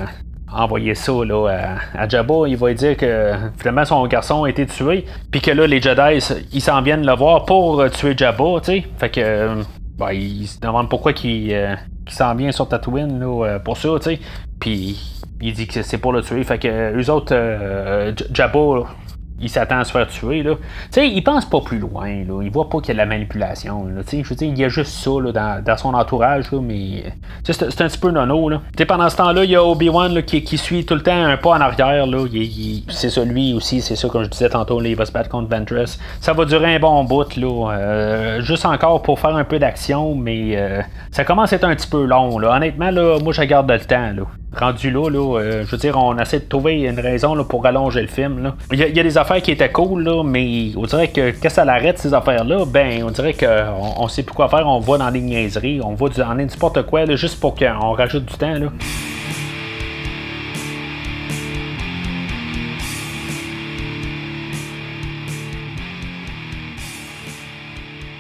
envoyer ça là, à, à Jabba. Il va lui dire que finalement son garçon a été tué, puis que là, les Jedi, ils s'en viennent le voir pour euh, tuer Jabba, tu sais. Fait que, euh, ben, ils se demandent pourquoi qu'il, euh, qu'il s'en vient sur Tatooine là, pour ça, tu sais. Puis, il dit que c'est pour le tuer. Fait que, euh, eux autres, euh, Jabba, là, il s'attend à se faire tuer, là. Tu sais, il pense pas plus loin, là. Il voit pas qu'il y a de la manipulation, là. Tu sais, je veux dire, il y a juste ça, là, dans, dans son entourage, là, mais... C'est, c'est un petit peu nono, là. Tu sais, pendant ce temps-là, il y a Obi-Wan, là, qui, qui suit tout le temps un pas en arrière, là. Il, il... C'est ça, lui aussi, c'est ça, comme je disais tantôt, là, il va se battre contre Ventress. Ça va durer un bon bout, là. Euh, juste encore pour faire un peu d'action, mais... Euh, ça commence à être un petit peu long, là. Honnêtement, là, moi, je garde le temps, là. Rendu là, là euh, je veux dire, on essaie de trouver une raison là, pour rallonger le film, là. Il y, y a des affaires qui étaient cool, là, mais on dirait que quand ça l'arrête, ces affaires-là, ben, on dirait qu'on on sait plus quoi faire, on va dans les niaiseries, on va dans n'importe quoi, là, juste pour qu'on rajoute du temps, là.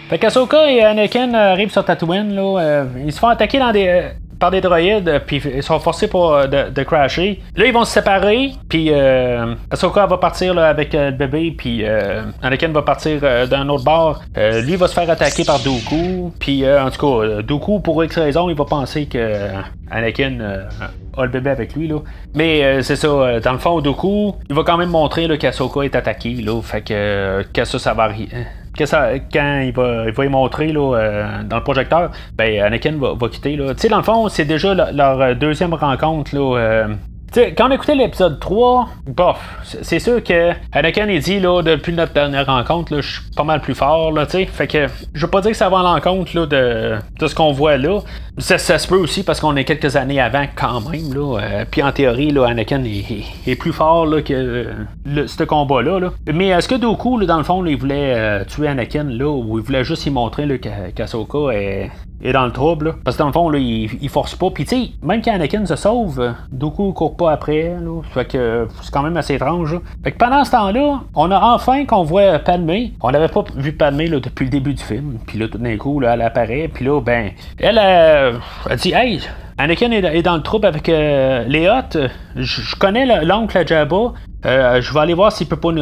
Fait qu'Ahsoka et Anakin arrivent sur Tatooine, là, euh, ils se font attaquer dans des... Euh, par des droïdes, puis ils sont forcés pour, de, de crasher. Là, ils vont se séparer, puis euh, Ahsoka va partir là, avec euh, le bébé, puis euh, Anakin va partir euh, d'un autre bord. Euh, lui va se faire attaquer par Dooku, puis euh, en tout cas, Dooku, pour X raison, il va penser que euh, Anakin euh, a le bébé avec lui. Là. Mais euh, c'est ça, euh, dans le fond, Dooku, il va quand même montrer là, qu'Ahsoka est attaquée, là, fait que, euh, que ça, ça va arriver. Que ça, quand il va, il va y montrer là, euh, dans le projecteur, ben Anakin va, va quitter. Tu sais, dans le fond, c'est déjà leur, leur deuxième rencontre là, euh, T'sais, quand on écoutait l'épisode trois, bof, c'est sûr que Anakin il dit là, depuis notre dernière rencontre, je suis pas mal plus fort, là, t'sais. Fait que je veux pas dire que ça va à l'encontre là, de, de ce qu'on voit là. Ça, ça se peut aussi parce qu'on est quelques années avant quand même là. Euh, Puis en théorie, là, Anakin est, est plus fort là, que euh, le, ce combat-là. Là. Mais est-ce que Dooku, là, dans le fond, là, il voulait euh, tuer Anakin là, ou il voulait juste y montrer là, qu'Asoka est. Et dans le trouble, là. Parce que dans le fond, là, il, il force pas. Puis tu sais, même quand Anakin se sauve, Dooku court pas après. Là. Fait que c'est quand même assez étrange. Là. Fait que pendant ce temps-là, on a enfin qu'on voit Padmé. On n'avait pas vu Padmé là, depuis le début du film. Puis là, tout d'un coup, là, elle apparaît. Puis là, ben, elle a, elle dit « Hey! » Anakin est dans le trouble avec euh, les Hutt. Je, je connais le, l'oncle Jabba. Euh, je vais aller voir s'il peut pas nous,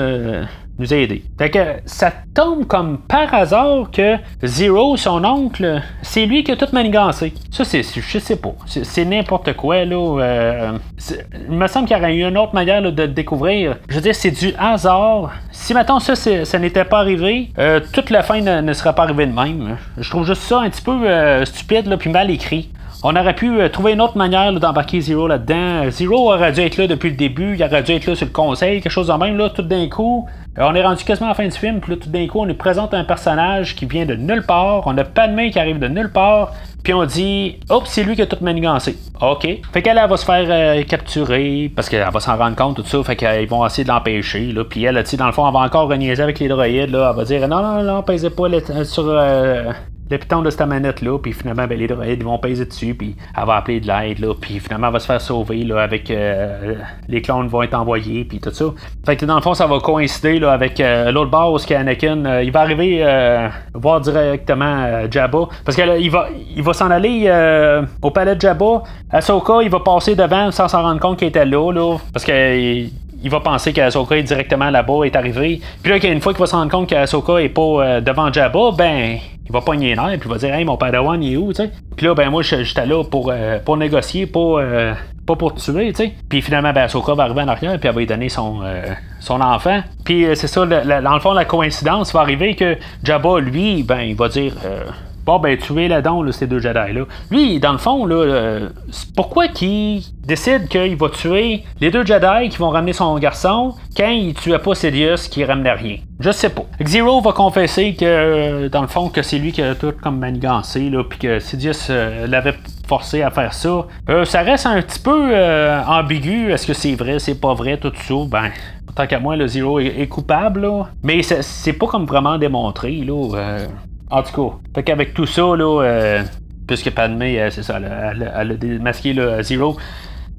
nous aider. Fait que ça tombe comme par hasard que Ziro, son oncle, c'est lui qui a tout manigancé. Ça, c'est, je sais pas. C'est, c'est n'importe quoi, là. Euh, il me semble qu'il y aurait eu une autre manière là, de le découvrir. Je veux dire, c'est du hasard. Si, mettons, ça, c'est, ça n'était pas arrivé, euh, toute la fin ne, ne serait pas arrivée de même. Je trouve juste ça un petit peu euh, stupide, là, puis mal écrit. On aurait pu euh, trouver une autre manière là, d'embarquer Ziro là-dedans. Ziro aurait dû être là depuis le début, il aurait dû être là sur le conseil, quelque chose de même. Là, tout d'un coup, euh, on est rendu quasiment à la fin du film, puis là, tout d'un coup, on nous présente un personnage qui vient de nulle part, on a Padmé qui arrive de nulle part, puis on dit « Hop, c'est lui qui a tout manigancé. » OK. Fait qu'elle, elle va se faire euh, capturer, parce qu'elle va s'en rendre compte, tout ça, fait qu'ils vont essayer de l'empêcher. Là. Puis elle, dans le fond, elle va encore niaiser avec les droïdes, là. Elle va dire « Non, non, non, pèsez pas les, sur... Euh, » le piton de cette manette-là, puis finalement, ben, les droïdes vont peser dessus, puis elle va appeler de l'aide, là, puis finalement, elle va se faire sauver, là, avec... Euh, les clones vont être envoyés, puis tout ça. Fait que, dans le fond, ça va coïncider, là, avec euh, l'autre boss qui est Anakin. Euh, il va arriver euh, voir directement euh, Jabba, parce qu'il va, il va s'en aller euh, au palais de Jabba. Ahsoka, il va passer devant sans s'en rendre compte qu'il était là, là, parce que... Euh, il va penser qu'Asoka est directement là-bas, est arrivé. Puis là, une fois qu'il va se rendre compte qu'Asoka est pas euh, devant Jabba, ben, il va pogner les nerfs, puis il va dire « Hey, mon padawan, il est où? » T'sais? Puis là, ben moi, j'étais là pour, euh, pour négocier, pas, euh, pas pour tuer, tu sais. Puis finalement, ben, Ahsoka va arriver en arrière, puis elle va lui donner son, euh, son enfant. Puis euh, c'est ça, le, le, dans le fond, la coïncidence va arriver que Jabba, lui, ben, il va dire... Euh, Bon, ben, tuez là donc, là, ces deux Jedi-là. Lui, dans le fond, là, euh, pourquoi qu'il décide qu'il va tuer les deux Jedi qui vont ramener son garçon quand il tuait pas Sidious qui ramenait rien? Je sais pas. Zero va confesser que, dans le fond, que c'est lui qui a tout comme manigancé, là, pis que Sidious euh, l'avait forcé à faire ça. Euh, ça reste un petit peu euh, ambigu. Est-ce que c'est vrai, c'est pas vrai, tout ça? Ben... Tant qu'à moi, le Zero est coupable, là. Mais c'est, c'est pas comme vraiment démontré, là. Euh... En tout cas, fait qu'avec tout ça, là, euh, puisque Padmé, euh, c'est ça, elle a démasqué là, Zero,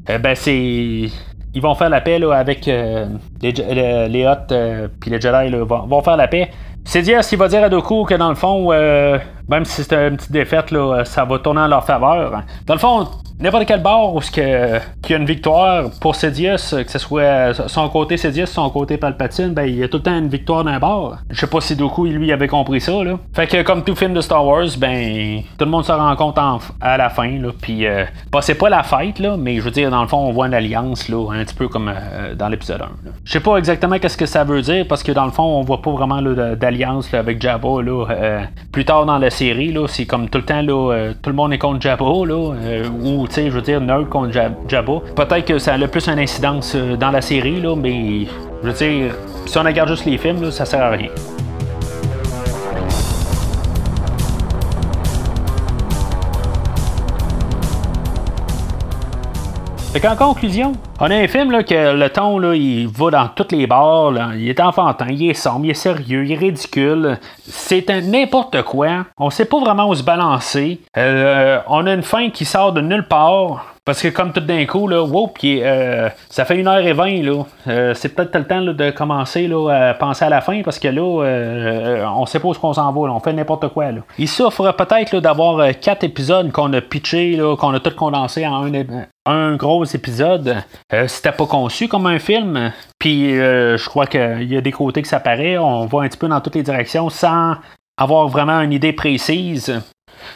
euh, ben c'est... Ils vont faire la paix là, avec euh, les, les, les Hutt euh, puis les Jedi là, vont, vont faire la paix. Sidious, il va dire à Dooku que dans le fond, euh, même si c'est une petite défaite, là, ça va tourner en leur faveur. Dans le fond, n'importe quel bord où que, qu'il y a une victoire pour Sidious, que ce soit son côté Sidious, son côté Palpatine, ben il y a tout le temps une victoire d'un bord. Je sais pas si Dooku lui avait compris ça là. Fait que comme tout film de Star Wars, ben tout le monde se rend compte en, à la fin là. Puis euh, bah, c'est pas la fête là, mais je veux dire dans le fond on voit une alliance là, un petit peu comme euh, dans l'épisode un. Je sais pas exactement qu'est-ce que ça veut dire parce que dans le fond on voit pas vraiment là, d'alliance Là, avec Jabba là, euh, plus tard dans la série là, c'est comme tout le temps là, euh, tout le monde est contre Jabba là, euh, ou tu sais je veux dire nerd contre Jabba. Peut-être que ça a le plus une incidence euh, dans la série là, mais je veux dire si on regarde juste les films là, ça sert à rien. Fait qu'en conclusion, on a un film là, que le ton là, il va dans toutes les bords, là. Il est enfantin, il est sombre, il est sérieux, il est ridicule, c'est un n'importe quoi, on sait pas vraiment où se balancer, euh, on a une fin qui sort de nulle part, parce que comme tout d'un coup, là, wow, pis, euh, ça fait une heure vingt, là. Euh, c'est peut-être le temps là, de commencer là, à penser à la fin, parce que là, euh, on sait pas où qu'on s'en va, là. On fait n'importe quoi. Là. Il souffre peut-être là, d'avoir euh, quatre épisodes qu'on a pitchés, qu'on a tout condensé en un, un gros épisode. Euh, c'était pas conçu comme un film, puis euh, je crois qu'il y a des côtés que ça paraît, on va un petit peu dans toutes les directions sans avoir vraiment une idée précise.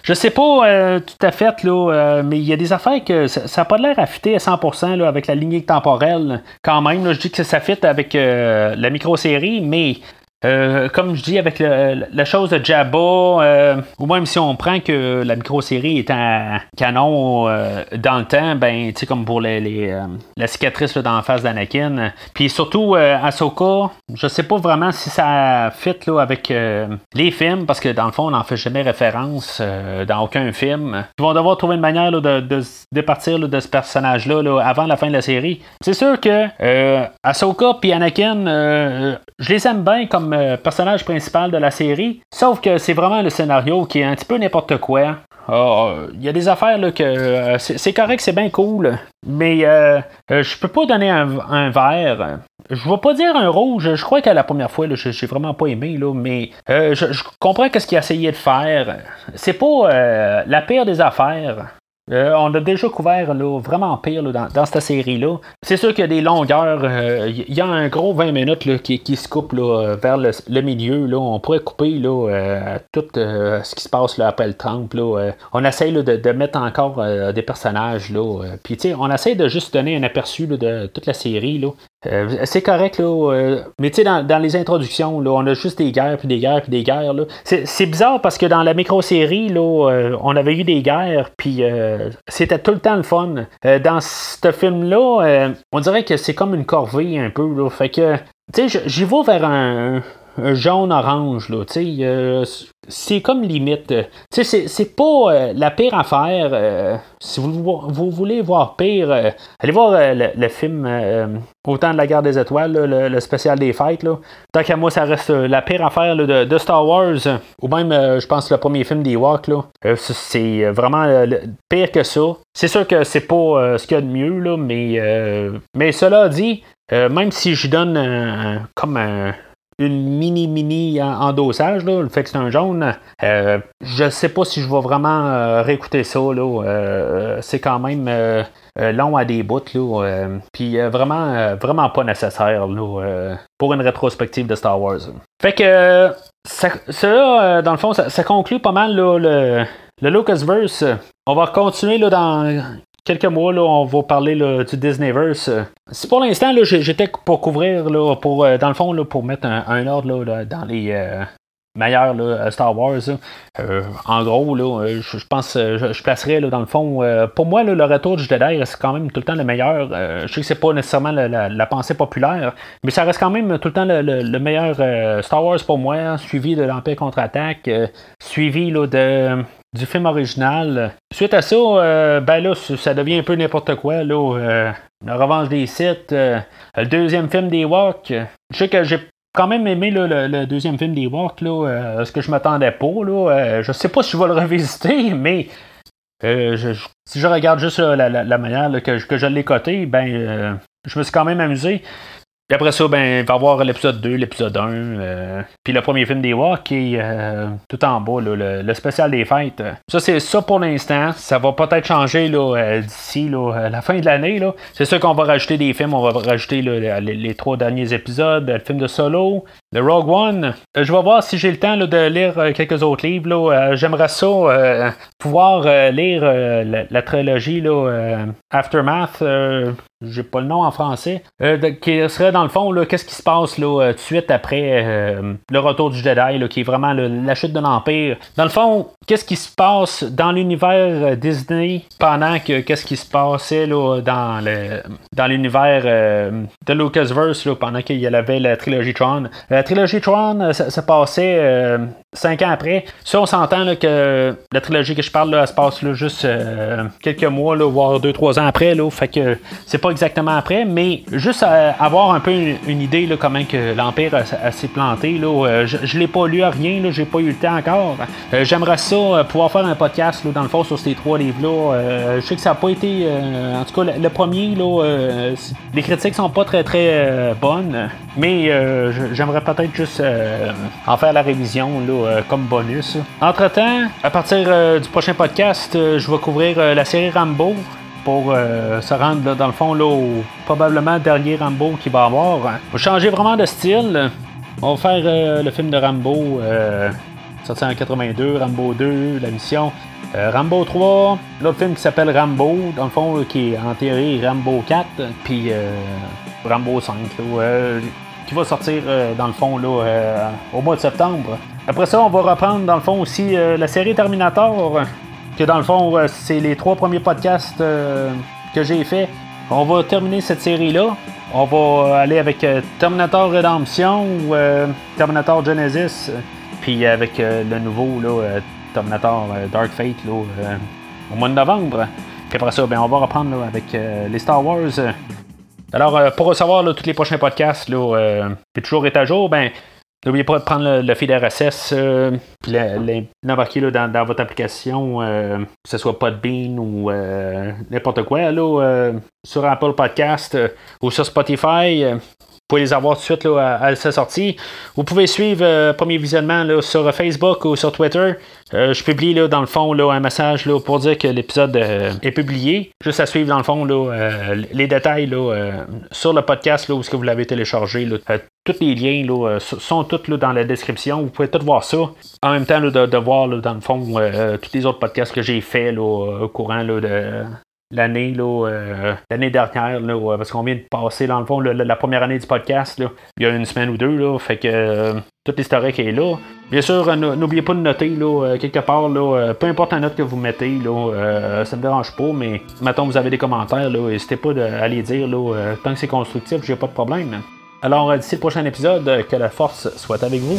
Je sais pas euh, tout à fait, là, euh, mais il y a des affaires que ça n'a pas l'air à fitter à cent pour cent là, avec la lignée temporelle. Quand même, là, je dis que ça fit avec euh, la micro-série, mais Euh, comme je dis, avec le, la chose de Jabba, euh, ou même si on prend que la micro-série est en canon euh, dans le temps, ben, tu sais, comme pour les, les, euh, la cicatrice là, dans la face d'Anakin. Puis surtout, euh, Ahsoka, je sais pas vraiment si ça fit là, avec euh, les films, parce que dans le fond, on n'en fait jamais référence euh, dans aucun film. Ils vont devoir trouver une manière là, de, de se départir là, de ce personnage-là là, avant la fin de la série. C'est sûr que euh, Ahsoka puis Anakin, euh, je les aime bien comme personnage principal de la série, sauf que c'est vraiment le scénario qui est un petit peu n'importe quoi. Il oh, y a des affaires là, que euh, c'est, c'est correct, c'est bien cool, mais euh, euh, je peux pas donner un, un vert. Je vais pas dire un rouge. Je crois qu'à la première fois, là, j'ai, j'ai vraiment pas aimé, là, mais euh, je, je comprends ce qu'il a essayé de faire. C'est pas euh, la pire des affaires. Euh, on a déjà couvert là, vraiment pire là, dans, dans cette série-là. C'est sûr qu'il y a des longueurs. Euh, il y a un gros vingt minutes là, qui, qui se coupe là, vers le, le milieu. Là. On pourrait couper là, euh, tout euh, ce qui se passe là, après le temple. Là, euh. On essaye là, de, de mettre encore euh, des personnages. Là, euh. Puis, on essaye de juste donner un aperçu là, de toute la série. Là. Euh, c'est correct, là, euh, mais tu sais, dans, dans les introductions, là, on a juste des guerres, puis des guerres, puis des guerres. Là. C'est, c'est bizarre parce que dans la micro-série, là, euh, on avait eu des guerres, puis euh, c'était tout le temps le fun. Euh, dans ce film-là, euh, on dirait que c'est comme une corvée un peu. Là, fait que, tu sais, j'y vais vers un, un jaune-orange, là, tu sais. Euh, c'est comme limite. Tu sais, c'est, c'est pas euh, la pire affaire. Euh, si vous, vous voulez voir pire, euh, allez voir euh, le, le film euh, Au temps de la guerre des étoiles, là, le, le spécial des fêtes. Là. Tant qu'à moi, ça reste euh, la pire affaire là, de, de Star Wars. Euh, ou même, euh, je pense, le premier film des Ewoks. Euh, c'est vraiment euh, pire que ça. C'est sûr que c'est pas euh, ce qu'il y a de mieux, là, mais, euh, mais cela dit, euh, même si je donne euh, comme un. Euh, une mini-mini endossage, là, le fait que c'est un jaune, euh, je sais pas si je vais vraiment euh, réécouter ça, là, euh, c'est quand même euh, long à des bouts, là, euh, puis euh, vraiment, euh, vraiment pas nécessaire, là, euh, pour une rétrospective de Star Wars. Fait que, euh, ça, ça, dans le fond, ça, ça conclut pas mal, là, le, le Lucasverse. On va continuer, là, dans quelques mois, là, on va parler là, du Disneyverse. Si pour l'instant, là, j'étais pour couvrir, là, pour, dans le fond, là, pour mettre un, un ordre là, dans les euh, meilleurs là, Star Wars. Euh, en gros, là, je pense je, je placerais là, dans le fond. Euh, pour moi, là, le retour du Jedi, c'est quand même tout le temps le meilleur. Euh, je sais que c'est pas nécessairement la, la, la pensée populaire, mais ça reste quand même tout le temps le, le, le meilleur euh, Star Wars pour moi, suivi de l'Empire contre-attaque, euh, suivi là, de. Du film original. Suite à ça, euh, ben là, ça devient un peu n'importe quoi. Là, euh, la revanche des Sith, euh, le deuxième film des Ewoks. Je sais que j'ai quand même aimé là, le, le deuxième film des Ewoks, là, euh, ce que je m'attendais pas. Là, euh, je sais pas si je vais le revisiter, mais euh, je, je, si je regarde juste là, la, la, la manière là, que, que je l'ai coté, ben euh, je me suis quand même amusé. Puis après ça, ben, il va y avoir l'épisode deux, l'épisode un, euh, puis le premier film des Ewoks qui est euh, tout en bas, là, le, le spécial des fêtes. Ça, c'est ça pour l'instant. Ça va peut-être changer là, euh, d'ici là, la fin de l'année. Là. C'est sûr qu'on va rajouter des films. On va rajouter là, les, les trois derniers épisodes, le film de Solo, le Rogue One. Euh, je vais voir si j'ai le temps là, de lire euh, quelques autres livres. Là. Euh, j'aimerais ça euh, pouvoir euh, lire euh, la, la trilogie là, euh, Aftermath. Euh, J'ai pas le nom en français. Euh, de, qui serait dans le fond, là, qu'est-ce qui se passe là, euh, tout de suite après euh, le retour du Jedi, là, qui est vraiment là, la chute de l'Empire. Dans le fond, qu'est-ce qui se passe dans l'univers Disney pendant que qu'est-ce qui se passait là, dans, le, dans l'univers euh, de Lucasverse là, pendant qu'il y avait la trilogie Tron. La trilogie Tron, ça, ça passait euh, cinq ans après. Ça, on s'entend là, que la trilogie que je parle, là, elle se passe là, juste euh, quelques mois, là, voire deux, trois ans après. Là, fait que c'est pas exactement après, mais juste euh, avoir un peu une, une idée là, comment que l'Empire a, a s'est planté. Là, euh, je, je l'ai pas lu à rien, là, j'ai pas eu le temps encore. Euh, j'aimerais ça euh, pouvoir faire un podcast là, dans le fond sur ces trois livres-là. Euh, je sais que ça n'a pas été. Euh, en tout cas, le, le premier, là, euh, les critiques sont pas très très euh, bonnes, mais euh, j'aimerais peut-être juste euh, en faire la révision là, euh, comme bonus. Entre-temps, à partir euh, du prochain podcast, euh, je vais couvrir euh, la série Rambo. Pour euh, se rendre là, dans le fond là, au probablement dernier Rambo qu'il va avoir. On va changer vraiment de style. On va faire euh, le film de Rambo euh, sorti en quatre-vingt-deux, Rambo deux, La Mission, euh, Rambo trois, l'autre film qui s'appelle Rambo, dans le fond là, qui est en théorie Rambo quatre, puis euh, Rambo cinq. Là, euh, qui va sortir euh, dans le fond là, euh, au mois de septembre. Après ça, on va reprendre dans le fond aussi euh, la série Terminator, que dans le fond, euh, c'est les trois premiers podcasts euh, que j'ai fait. On va terminer cette série-là. On va aller avec euh, Terminator Redemption ou euh, Terminator Genesis, puis avec euh, le nouveau là, euh, Terminator euh, Dark Fate là, euh, au mois de novembre. Puis après ça, bien, on va reprendre là, avec euh, les Star Wars. Alors, euh, pour recevoir là, tous les prochains podcasts, là, euh, puis toujours être à jour, ben, n'oubliez pas de prendre le, le fil R S S, euh, puis l'embarquer là, dans, dans votre application, euh, que ce soit Podbean ou euh, n'importe quoi, là, euh, sur Apple Podcast euh, ou sur Spotify. Euh, vous pouvez les avoir tout de suite là, à, à sa sortie. Vous pouvez suivre euh, premier visionnement là, sur Facebook ou sur Twitter. Euh, je publie là, dans le fond là, un message là, pour dire que l'épisode euh, est publié. Juste à suivre dans le fond là, euh, les détails là, euh, sur le podcast là, où est-ce que vous l'avez téléchargé. Là. Euh, tous les liens là, euh, sont tous là, dans la description. Vous pouvez tout voir ça. En même temps là, de, de voir là, dans le fond euh, tous les autres podcasts que j'ai fait là, au courant là, de... L'année, là, euh, l'année dernière, là, parce qu'on vient de passer, dans le fond, là, la première année du podcast, là, il y a une semaine ou deux, là, fait que euh, tout l'historique est là. Bien sûr, n'oubliez pas de noter, là, quelque part, là, peu importe la note que vous mettez, là, euh, ça me dérange pas, mais mettons, vous avez des commentaires, là, n'hésitez pas à les dire, là, euh, tant que c'est constructif, j'ai pas de problème. Alors, d'ici le prochain épisode, que la force soit avec vous.